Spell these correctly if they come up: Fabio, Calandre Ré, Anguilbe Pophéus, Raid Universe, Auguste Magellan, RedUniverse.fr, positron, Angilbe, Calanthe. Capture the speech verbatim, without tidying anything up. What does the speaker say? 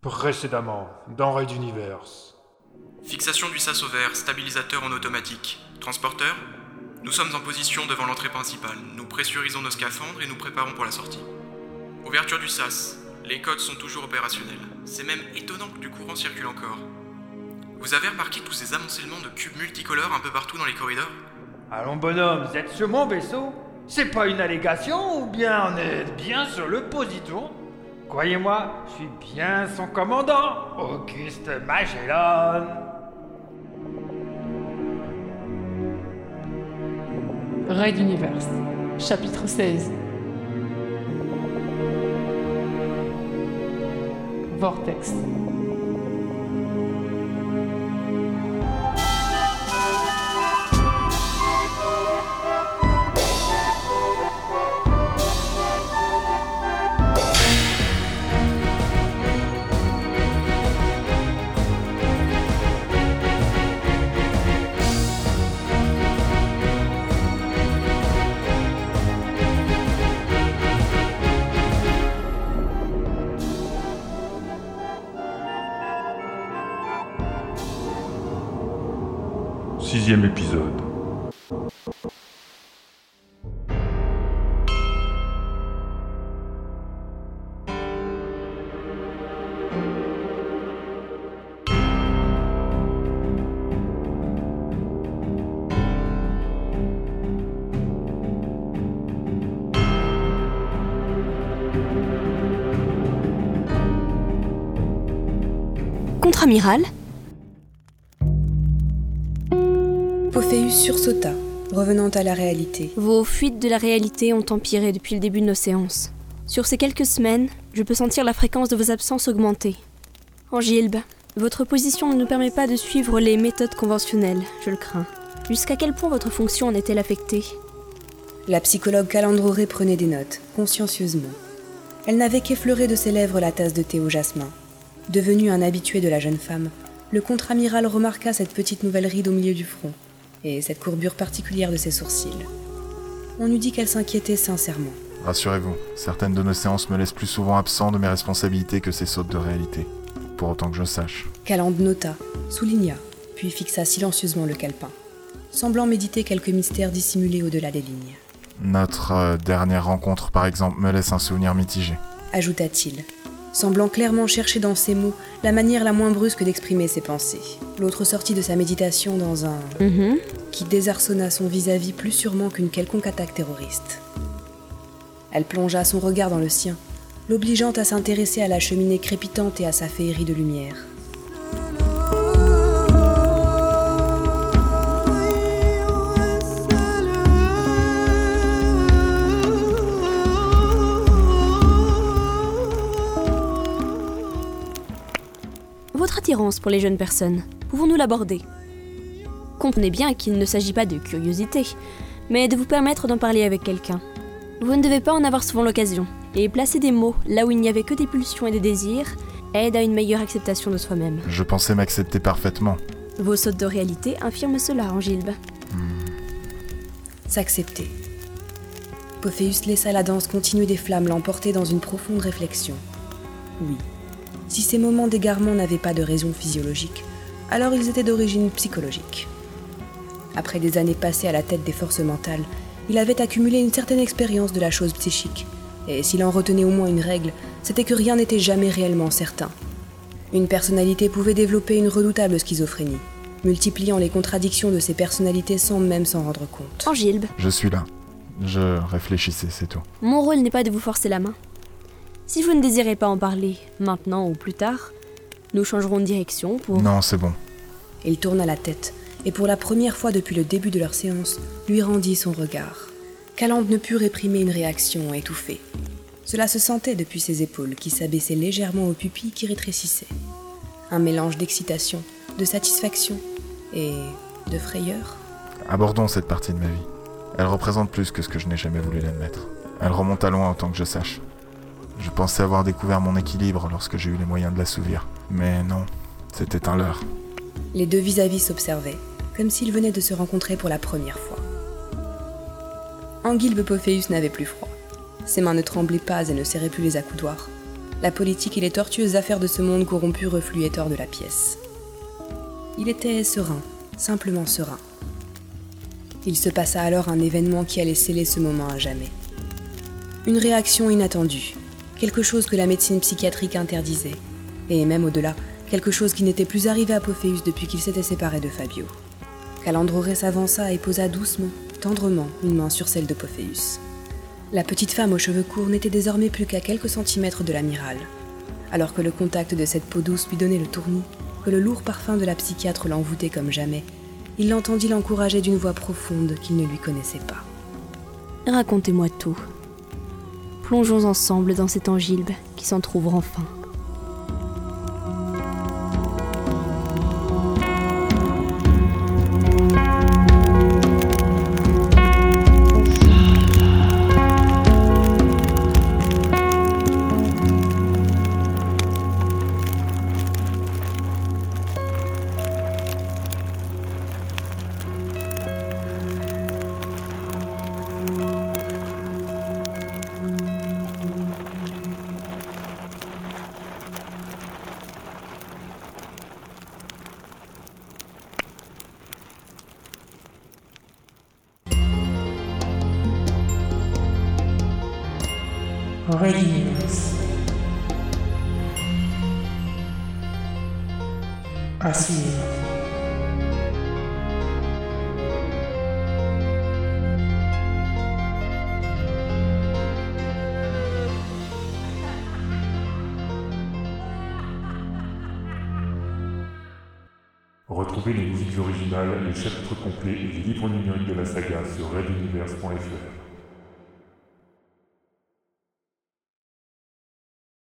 Précédemment, dans Raid Universe. Fixation du sas au vert, stabilisateur en automatique. Transporteur, nous sommes en position devant l'entrée principale. Nous pressurisons nos scaphandres et nous préparons pour la sortie. Ouverture du sas, les codes sont toujours opérationnels. C'est même étonnant que du courant circule encore. Vous avez remarqué tous ces amoncellements de cubes multicolores un peu partout dans les corridors ? Allons bonhomme, vous êtes sur mon vaisseau ? C'est pas une allégation ou bien on est bien sur le positron ? Croyez-moi, je suis bien son commandant, Auguste Magellan. Raid Universe, chapitre seize. Vortex. Sixième épisode. Contre-amiral ? Pophéus sursauta, revenant à la réalité. Vos fuites de la réalité ont empiré depuis le début de nos séances. Sur ces quelques semaines, je peux sentir la fréquence de vos absences augmenter. Angilbe, votre position ne nous permet pas de suivre les méthodes conventionnelles, je le crains. Jusqu'à quel point votre fonction en est-elle affectée ? La psychologue Calandre Ré prenait des notes, consciencieusement. Elle n'avait qu'effleuré de ses lèvres la tasse de thé au jasmin. Devenu un habitué de la jeune femme, le contre-amiral remarqua cette petite nouvelle ride au milieu du front. Et cette courbure particulière de ses sourcils. On eût dit qu'elle s'inquiétait sincèrement. Rassurez-vous, certaines de nos séances me laissent plus souvent absent de mes responsabilités que ces sautes de réalité, pour autant que je sache. Calanthe nota, souligna, puis fixa silencieusement le calepin, semblant méditer quelques mystères dissimulés au-delà des lignes. Notre euh, dernière rencontre, par exemple, me laisse un souvenir mitigé, ajouta-t-il, semblant clairement chercher dans ses mots la manière la moins brusque d'exprimer ses pensées. L'autre sortit de sa méditation dans un... Mm-hmm. Qui désarçonna son vis-à-vis plus sûrement qu'une quelconque attaque terroriste. Elle plongea son regard dans le sien, l'obligeant à s'intéresser à la cheminée crépitante et à sa féerie de lumière. Votre attirance pour les jeunes personnes, pouvons-nous l'aborder ? Comprenez bien qu'il ne s'agit pas de curiosité, mais de vous permettre d'en parler avec quelqu'un. Vous ne devez pas en avoir souvent l'occasion, et placer des mots là où il n'y avait que des pulsions et des désirs aide à une meilleure acceptation de soi-même. Je pensais m'accepter parfaitement. Vos sautes de réalité infirment cela, Angilbe. Hmm. S'accepter. Pophéus laissa la danse continue des flammes l'emporter dans une profonde réflexion. Oui. Si ces moments d'égarement n'avaient pas de raison physiologique, alors ils étaient d'origine psychologique. Après des années passées à la tête des forces mentales, il avait accumulé une certaine expérience de la chose psychique, et s'il en retenait au moins une règle, c'était que rien n'était jamais réellement certain. Une personnalité pouvait développer une redoutable schizophrénie, multipliant les contradictions de ses personnalités sans même s'en rendre compte. Angilbe. Je suis là. Je réfléchissais, c'est tout. Mon rôle n'est pas de vous forcer la main. Si vous ne désirez pas en parler, maintenant ou plus tard, nous changerons de direction pour... Non, c'est bon. Il tourna la tête, et pour la première fois depuis le début de leur séance, lui rendit son regard. Calanthe ne put réprimer une réaction étouffée. Cela se sentait depuis ses épaules, qui s'abaissaient légèrement aux pupilles qui rétrécissaient. Un mélange d'excitation, de satisfaction et de frayeur. Abordons cette partie de ma vie. Elle représente plus que ce que je n'ai jamais voulu l'admettre. Elle remonte à loin autant que je sache. Je pensais avoir découvert mon équilibre lorsque j'ai eu les moyens de l'assouvir. Mais non, c'était un leurre. Les deux vis-à-vis s'observaient, comme s'ils venaient de se rencontrer pour la première fois. Anguilbe Pophéus n'avait plus froid. Ses mains ne tremblaient pas et ne serraient plus les accoudoirs. la politique et les tortueuses affaires de ce monde corrompu refluaient hors de la pièce. Il était serein, simplement serein. Il se passa alors un événement qui allait sceller ce moment à jamais. Une réaction inattendue, quelque chose que la médecine psychiatrique interdisait, et même au-delà, quelque chose qui n'était plus arrivé à Pophéus depuis qu'il s'était séparé de Fabio. Calandre Ré s'avança et posa doucement, tendrement, une main sur celle de Pophéus. La petite femme aux cheveux courts n'était désormais plus qu'à quelques centimètres de l'amiral. Alors que le contact de cette peau douce lui donnait le tournis, que le lourd parfum de la psychiatre l'envoûtait comme jamais, il l'entendit l'encourager d'une voix profonde qu'il ne lui connaissait pas. « Racontez-moi tout. Plongeons ensemble dans cette Angilbe qui s'entr'ouvre enfin. » Raid Universe. À suivre. Retrouvez les musiques originales, les chapitres complets et les livres numériques de la saga sur Red Universe point F R.